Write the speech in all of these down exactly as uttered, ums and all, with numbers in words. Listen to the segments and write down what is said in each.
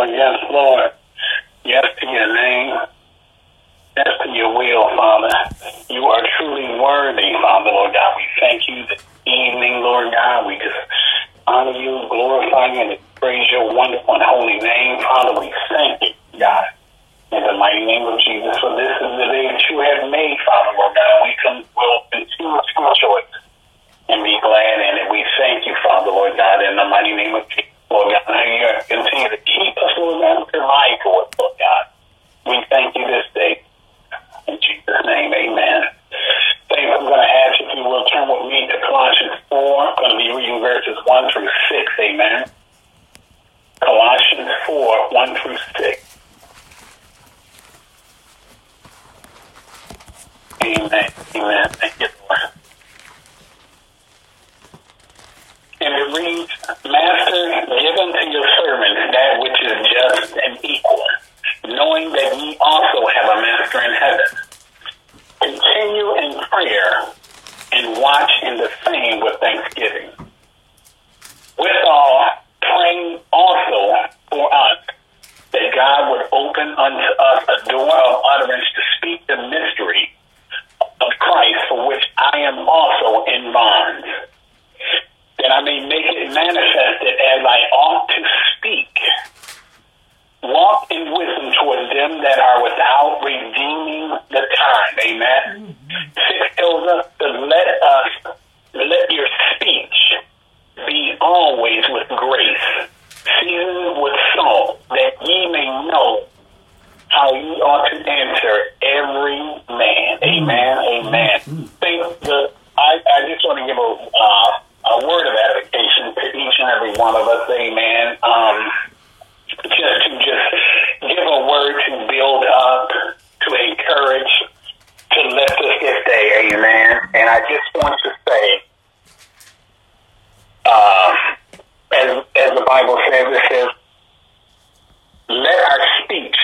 Lord. Yes, Lord. Yes to your name. Yes to your will, Father. You are truly worthy, Father, Lord God. We thank you this evening, Lord God. We just honor you, glorify you, and praise your wonderful and holy name, Father. We thank you, God. In the mighty name of Jesus, for this is the day that you have made, Father, Lord God. We come, will continue to rejoice and be glad in it. We thank you, Father, Lord God, in the mighty name of Jesus, Lord God. Now you continue to keep us, Lord God, alive, Lord God. We thank you this day. In Jesus' name, amen. Thanks. I'm going to ask if you will turn with me to Colossians four. I'm going to be reading verses one through six, amen. Colossians four, one through six. Amen. Amen. Thank you, Lord. And it reads, Master, give unto your servants that which is just and equal, knowing that ye also have a master in heaven. Continue in prayer and watch in the same with thanksgiving. Withal, praying also for us, that God would open unto us a door of utterance to speak the mystery of Christ, for which I am also in bonds, that I may make it manifest that as I ought to speak, walk in wisdom toward them that are without, redeeming the time. Amen. Six tells us to let us, let your speech be always with grace, seasoned with salt, that ye may know how you ought to answer every man. Amen, amen. The, I, I just want to give a, uh, a word of edification to each and every one of us, amen, um, just to just give a word to build up, to encourage, to lift us this day, amen. And I just want to say, uh, as, as the Bible says, it says, let our speech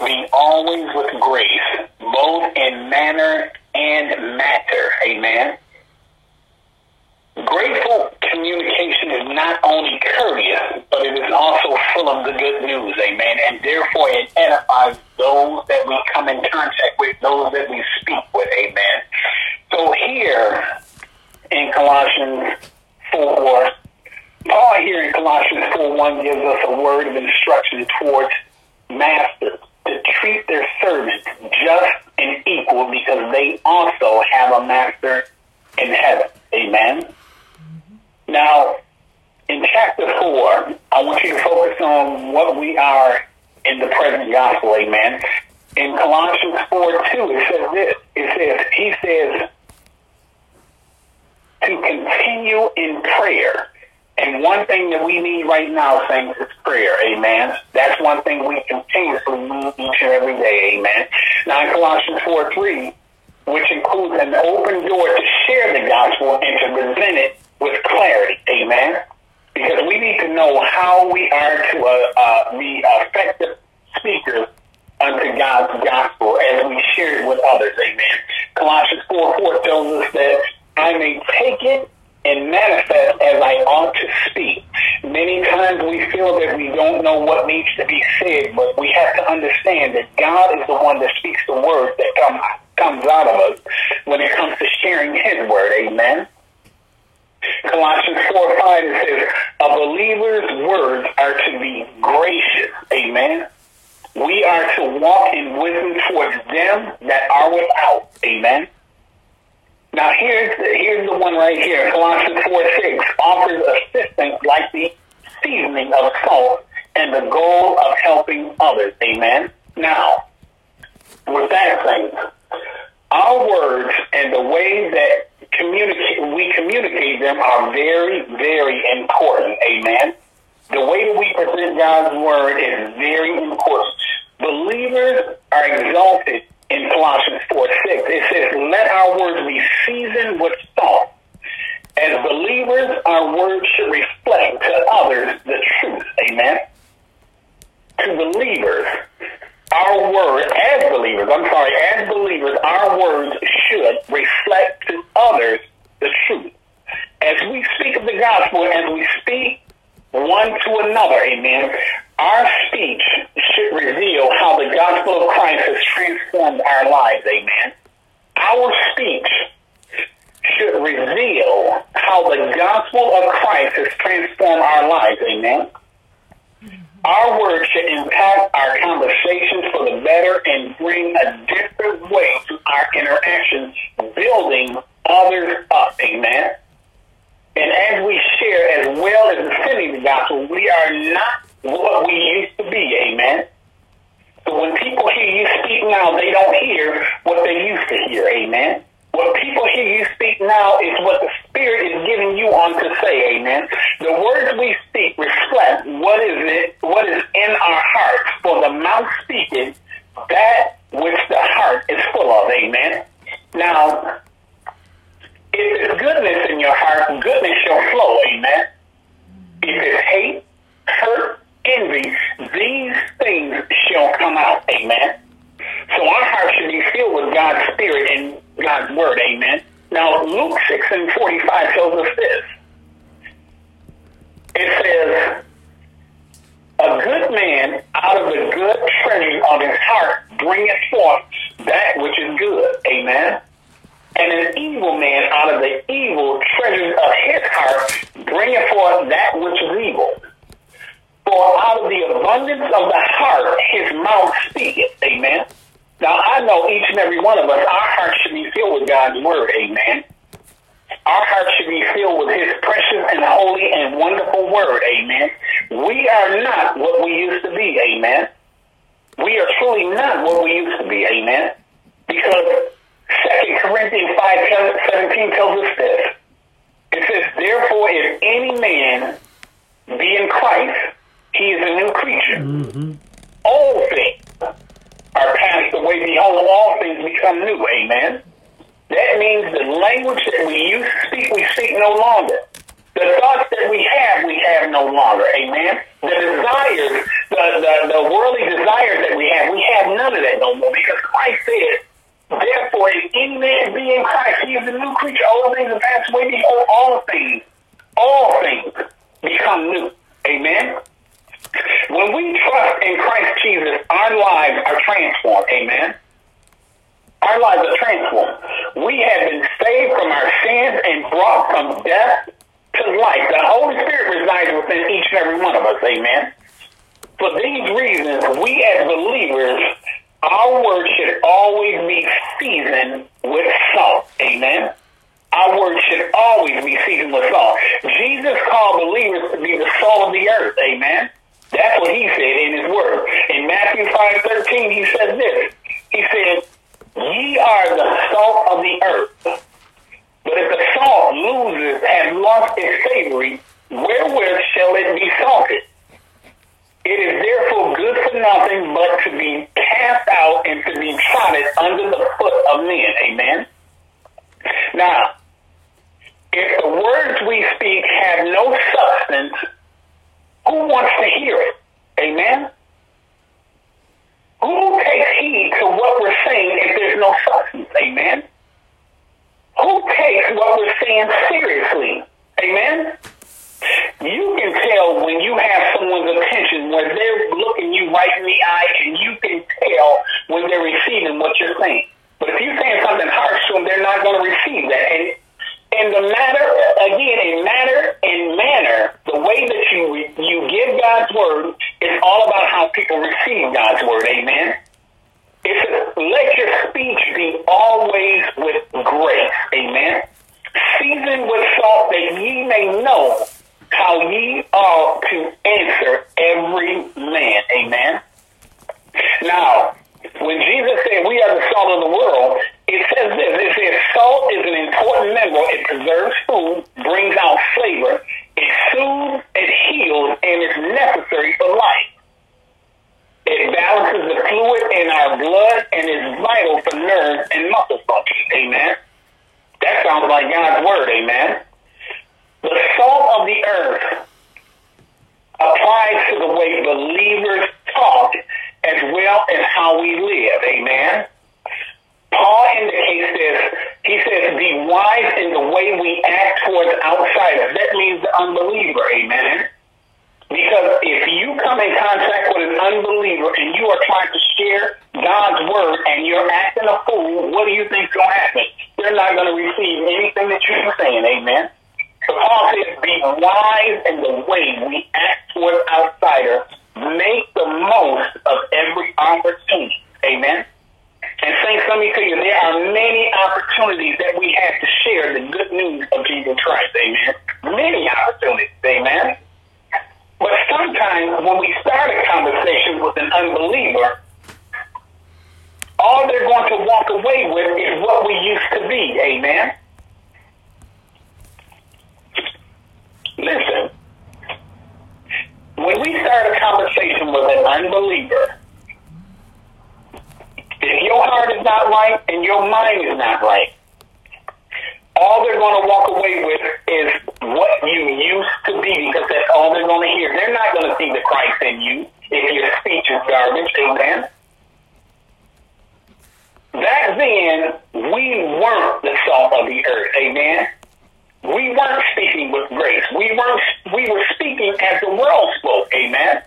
be always with grace, both in manner and matter. Amen. Grateful communication is not only courteous, but it is also full of the good news. Amen. And therefore it edifies those that we come in contact with, those that we speak with. Amen. So here in Colossians four, Paul here in Colossians four one gives us a word of instruction towards masters, to treat their servants just and equal, because they also have a master in heaven. Amen? Mm-hmm. Now, in chapter four, I want you to focus on what we are in the present gospel. Amen? In Colossians four two, it says this. It says, he says, to continue in prayer. And one thing that we need right now, saints, is prayer, amen? That's one thing we continuously need each and every day, amen? Now in Colossians four three, which includes an open door to share the gospel and to present it with clarity, amen? Because we need to know how we are to uh, uh, be effective speakers unto God's gospel as we share it with others, amen? Colossians four four tells us that I may take it and manifest as I ought to speak. Many times we feel that we don't know what needs to be said, but we have to understand that God is the one that speaks the word that come, comes out of us when it comes to sharing his word, amen? Colossians four five, it says, a believer's words are to be gracious, amen? We are to walk in wisdom towards them that are without, amen? Now, here's the, here's the one right here. Colossians four six offers assistance like the seasoning of salt and the goal of helping others. Amen? Now, with that thing, our words and the way that communicate, we communicate them are very, very important. Amen? The way that we present God's word is very important. Believers are exalted. In Colossians four six, it says, let our words be seasoned with salt. As believers, our words should reflect to others the truth. Amen? To believers, our words, as believers, I'm sorry, as believers, our words should reflect to others the truth. As we speak of the gospel, as we speak one to another, amen, Our speech should reveal how the gospel of Christ has transformed our lives, amen. Our speech should reveal how the gospel of Christ has transformed our lives, amen. Our words should impact our conversations for the better and bring a different way to our interactions, building others up, amen. And as we share as well as defending the gospel, we are not what we used to be, amen. So when people hear you speak now, they don't hear what they used to hear, amen. What people hear you speak now is what the Spirit is giving you on to say, amen. The words we speak reflect what is it, what is in our hearts. For the mouth speaketh that which the heart is full of, amen. Now, if there's goodness in your heart, goodness shall flow, amen. If it's hate, hurt, envy, these things shall come out, amen. So our heart should be filled with God's Spirit and God's Word, amen. Now, Luke six and forty-five tells us this. It says, a good man out of the good treasure of his heart bringeth forth that which is good, amen. And an evil man out of the evil treasure of his heart bringeth forth that which is evil. For out of the abundance of the heart his mouth speaketh, amen. Now, I know each and every one of us, our heart should be filled with God's Word, amen. Our heart should be filled with His precious and holy and wonderful Word, amen. We are not what we used to be, amen. We are truly not what we used to be, amen. Because Second Corinthians five seventeen tells us this. It says, therefore, if any man be in Christ, he is a new creature. Mm-hmm. All things are passed away. Behold, all things become new. Amen. That means the language that we used to speak, we speak no longer. The thoughts that we have, we have no longer. Amen. The desires, the, the, the worldly desires that we have, we have none of that no more, because Christ said, therefore, if any man be in Christ, he is a new creature. All things are passed away. Behold, all things, all things become new. Amen. When we trust in Christ Jesus, our lives are transformed, amen? Our lives are transformed. We have been saved from our sins and brought from death to life. The Holy Spirit resides within each and every one of us, amen? For these reasons, we as believers, our word should always be seasoned with salt, amen? Our word should always be seasoned with salt. Jesus called believers to be the salt of the earth, amen? That's what he said in his word. In Matthew five thirteen, he said this. He said, ye are the salt of the earth. But if the salt loses, has lost its savory, wherewith shall it be salted? It is therefore good for nothing but to be cast out and to be trodden under the foot of men. Amen? Now, if the words we speak have no substance, who wants to hear it? Amen? Who takes heed to what we're saying if there's no substance? Amen? Who takes what we're saying seriously? Amen? You can tell when you have someone's attention, when they're looking you right in the eye, and you can tell when they're receiving what you're saying. But if you're saying something harsh to them, they're not going to receive that. And in the matter, again, in matter and manner, the way that you you give God's word is all about how people receive God's word, amen? It says, let your speech be always with grace, amen? Seasoned with salt, that ye may know how ye ought to answer every man, amen? Now, when Jesus said we are the salt of the world, it says this, it says salt is an important member. It preserves food, brings out flavor, it soothes, it heals, and is necessary for life. It balances the fluid in our blood and is vital for nerves and muscle function. Amen? That sounds like God's word, amen? The salt of the earth applies to the way believers talk as well as how we live, amen? Paul indicates this. He says, be wise in the way we act towards outsiders. That means the unbeliever, amen? Because if you come in contact with an unbeliever and you are trying to share God's word and you're acting a fool, what do you think's going to happen? They're not going to receive anything that you're saying, amen? So Paul says, be wise in the way we act toward outsiders. Make the most of every opportunity, amen? And saints, let me tell you, there are many opportunities that we have to share the good news of Jesus Christ, amen? Many opportunities, amen? But sometimes when we start a conversation with an unbeliever, all they're going to walk away with is what we used to be, amen? Listen, when we start a conversation with an unbeliever, if your heart is not right and your mind is not right, all they're going to walk away with is what you used to be, because that's all they're going to hear. They're not going to see the Christ in you if your speech is garbage, amen? Back then, we weren't the salt of the earth, amen? We weren't speaking with grace. We weren't, we were speaking as the world spoke, amen?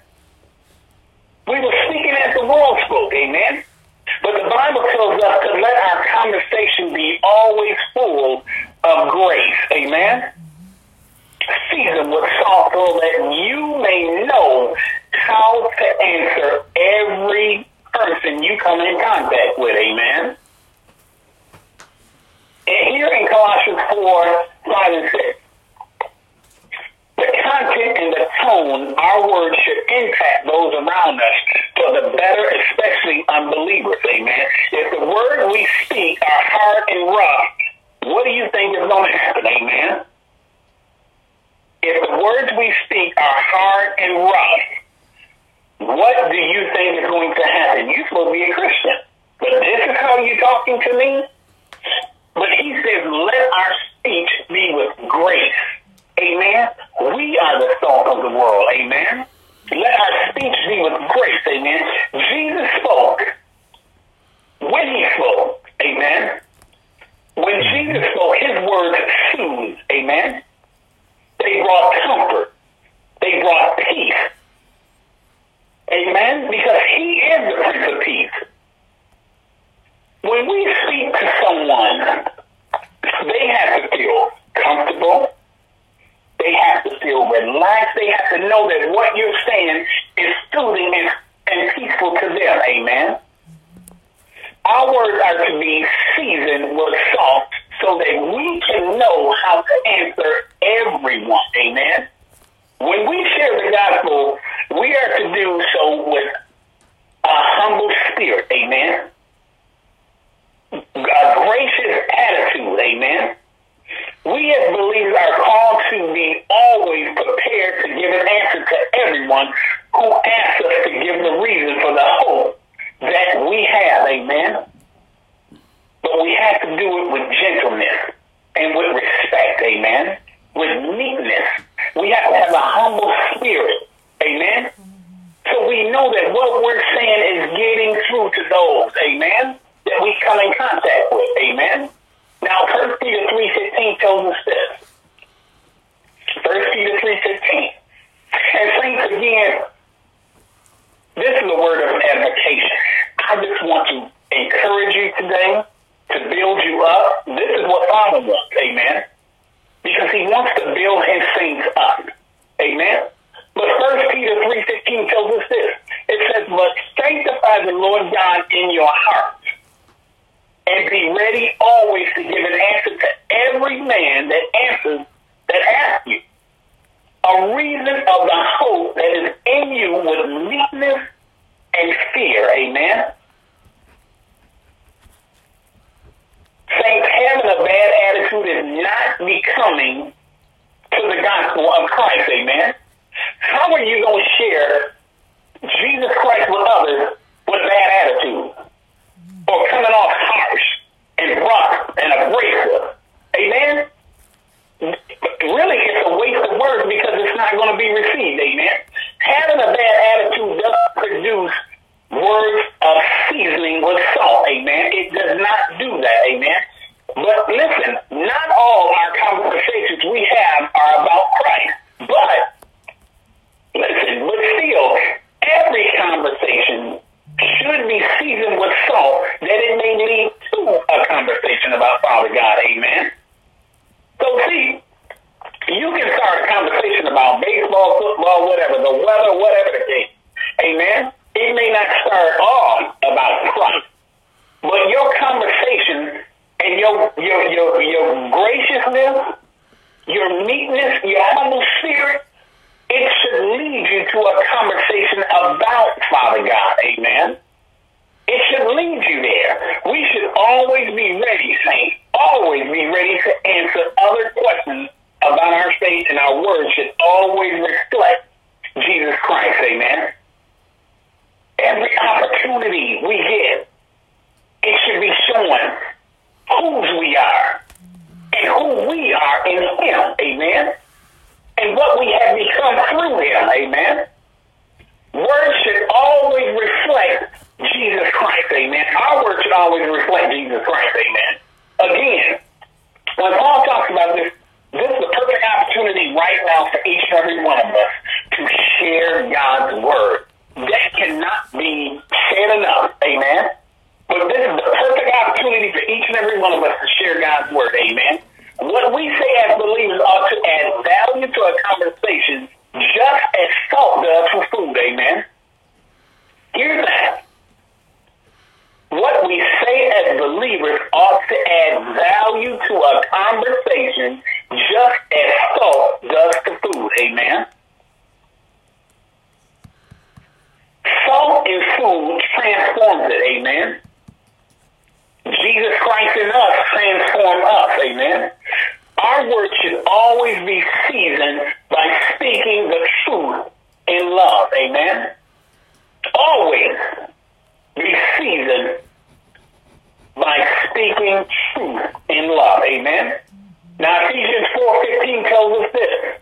We were speaking as the world spoke, amen? But the Bible tells us to let our conversation be always full of grace. Amen? Season with salt so that you may know how to answer every person you come in contact with. Amen? And here in Colossians four, five and six, the content and the tone, our words should impact those around us for the better, especially unbelievers, amen? If the words we speak are hard and rough, what do you think is going to happen, amen? If the words we speak are hard and rough, what do you think is going to happen? You're supposed to be a Christian, but this is how you're talking to me? But he says, let our speech be with grace. Amen? We are the salt of the world. Amen? Let our speech be with grace. Amen? Jesus spoke when he spoke. Amen? When Jesus spoke, his words soothed. Amen? They brought comfort. They brought peace. Amen? Because he is the Prince of Peace. When we speak to someone, they have to feel comfortable. They have to feel relaxed. They have to know that what you're saying is soothing and, and peaceful to them. Amen? Our words are to be seasoned with salt so that we can know how to answer everyone. Amen? When we share the gospel, we are to do so with a humble spirit. Amen? A gracious attitude. Amen? We as believers are called to be always prepared to give an answer to everyone who asks us to give the reason for the hope that we have, amen? But we have to do it with gentleness and with respect, amen? With meekness. We have to have a humble spirit, amen? So we know that what we're saying is getting through to those, amen? That we come in contact with, amen? Now, First Peter three fifteen tells us this. First Peter three fifteen. And saints, again, this is a word of edification. I just want to encourage you today, to build you up. This is what Father wants, amen? Because he wants to build his saints up, amen? But First Peter three fifteen tells us this. It says, but sanctify the Lord God in your hearts, and be ready always to give an answer to every man that answers, that asks you, a reason of the hope that is in you with meekness and fear, amen? Saints, having a bad attitude is not becoming to the gospel of Christ, amen? How are you going to share Jesus Christ with others with a bad attitude? Or coming off harsh and rough and abrasive. Amen? Really, it's a waste of words because it's not going to be received. Amen? Having a bad attitude doesn't produce words of seasoning with salt. Amen? It does not do that. Amen? But listen, not all our conversations we have are about Christ. But, listen, Amen. It may not start off about Christ, but your conversation and your your your, your graciousness, your meekness, your humble spirit, it should lead you to a conversation about Father God. Amen. It should lead you there. We should always be ready, saints, always be ready to answer other questions about our faith, and our words should always reflect Jesus Christ. Amen. Every opportunity we get, it should be showing whose we are and who we are in Him. Amen. And what we have become through Him. Amen. Words should always reflect Jesus Christ. Amen. Our words should always reflect Jesus Christ. Amen. Again, when Paul talks about this, this is the perfect opportunity right now for each and every one of us to share God's word. That cannot be said enough. Amen. But this is the perfect opportunity for each and every one of us to share God's word. Amen. What we say as believers ought to add value to a conversation just as salt does for food. Amen. Hear that. What we say as believers ought to add value to a conversation just as salt does to food. Amen. Salt in food transforms it. Amen. Jesus Christ in us transforms us. Amen. Our words should always be seasoned by speaking the truth in love. Amen. Always be seasoned by speaking truth in love. Amen. Now, Ephesians four fifteen tells us this.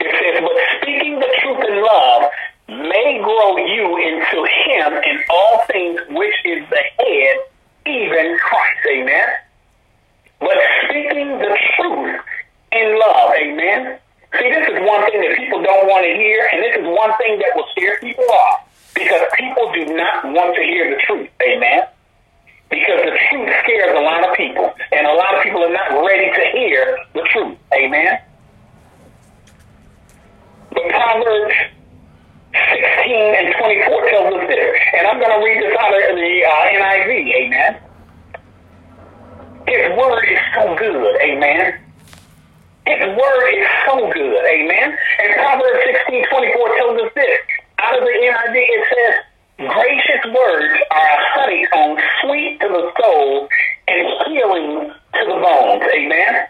It says, but speaking the truth in love may grow you into Him in all things, which is the head, even Christ. Amen. But speaking the truth in love. Amen. See, this is one thing that people don't want to hear, and this is one thing that will scare people off, because people do not want to hear the truth. Amen. Because the truth scares a lot of people, and a lot of people are not ready to hear the truth. Amen. But Proverbs sixteen and twenty-four tells us this, and I'm going to read this out of the uh, N I V, amen. His word is so good, amen. His word is so good, amen. And Proverbs sixteen twenty-four tells us this, out of the N I V it says, gracious words are a honeycomb sweet to the soul and healing to the bones, amen.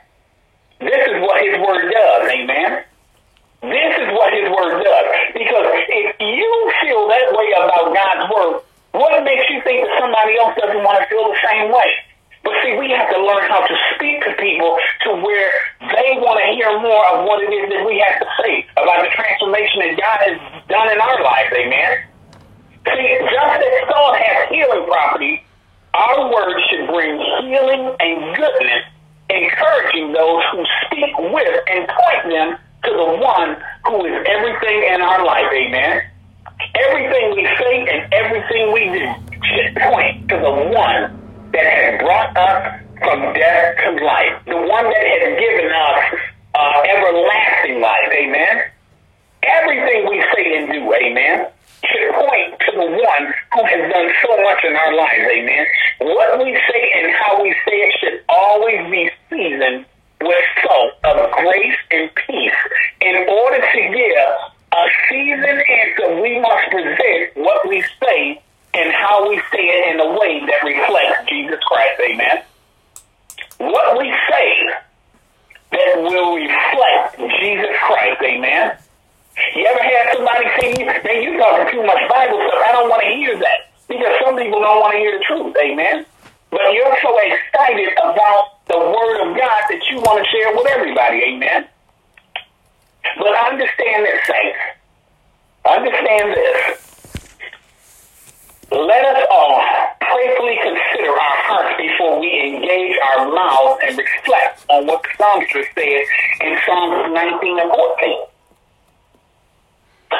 This is what His word does, amen. This is what His word does. Because if you feel that way about God's word, what makes you think that somebody else doesn't want to feel the same way? But see, we have to learn how to speak to people to where they want to hear more of what it is that we have to say about the transformation that God has done in our lives, amen? See, just as salt has healing properties, our words should bring healing and goodness, encouraging those who speak with and point them to the one who is everything in our life, amen? Everything we say and everything we do should point to the one that has brought us from death to life, the one that has given us uh, everlasting life, amen? Everything we say and do, amen, should point to the one who has done so much in our lives, amen? What we say and how we say it should always be seasoned with salt of grace and peace. In order to give a seasoned answer, we must present what we say and how we say it in a way that reflects Jesus Christ. Amen. What we say that will reflect Jesus Christ. Amen. You ever had somebody say, man, you're talking too much Bible stuff. I don't want to hear that. Because some people don't want to hear the truth. Amen. But you're so excited about the word of God that you want to share with everybody, amen? But understand this, saints. Understand this. Let us all prayerfully consider our hearts before we engage our mouths and reflect on what the psalmist said in Psalms nineteen and fourteen.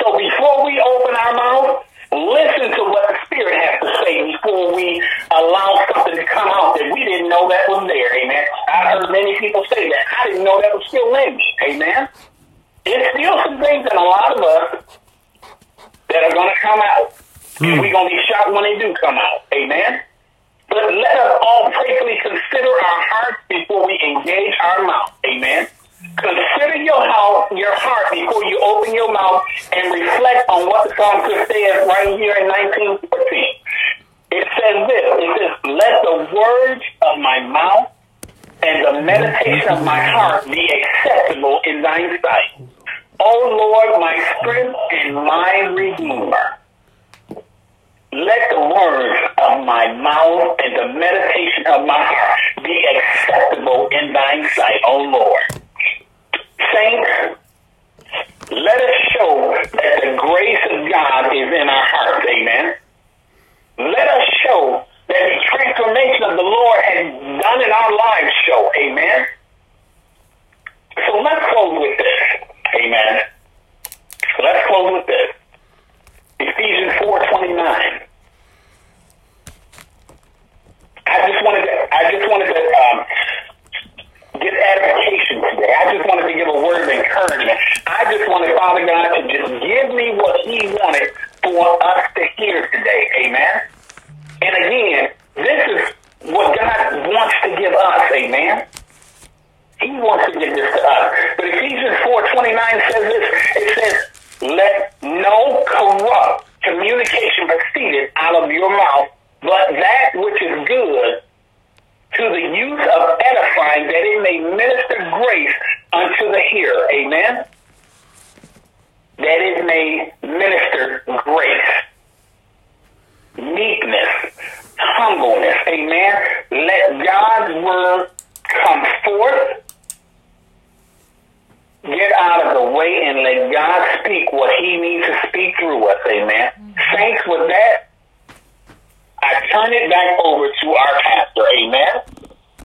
So before we open our mouths, listen to what the Spirit has to say before we uh, allow something to come out that we didn't know that was there, amen. I heard many people say that. I didn't know that was still in me, amen. There's still some things in a lot of us that are going to come out, mm. and we're going to be shocked when they do come out, amen. But let us all prayerfully consider our hearts before we engage our mouth, amen. Consider your heart, your heart before you open your mouth, and reflect on what the psalmist says right here in nineteen fourteen. It says this, it says, let the words of my mouth and the meditation of my heart be acceptable in thine sight. O Lord, my strength and my redeemer. Let the words of my mouth and the meditation of my heart be acceptable in thine sight, O Lord. Saints, let us show that the grace of God is in our hearts, amen. Let us show that the transformation of the Lord has done in our lives show, amen. So let's close with this, amen. Let's close with this. Ephesians four twenty-nine. I just wanted to, I just wanted to um, get edification today. I just wanted to give a word of encouragement. I just wanted Father God to just give me what He wanted for us to hear today. Amen. And again, this is what God wants to give us. Amen. He wants to give this to us. But Ephesians four twenty-nine says this. It says, let no corrupt communication proceed out of your mouth, but that which is good to the use of edifying, that it may minister grace unto the hearer. Amen? That it may minister grace, meekness, humbleness. Amen? Let God's word come forth. Get out of the way and let God speak what He needs to speak through us, amen. Mm-hmm. Saints, with that, I turn it back over to our pastor, amen.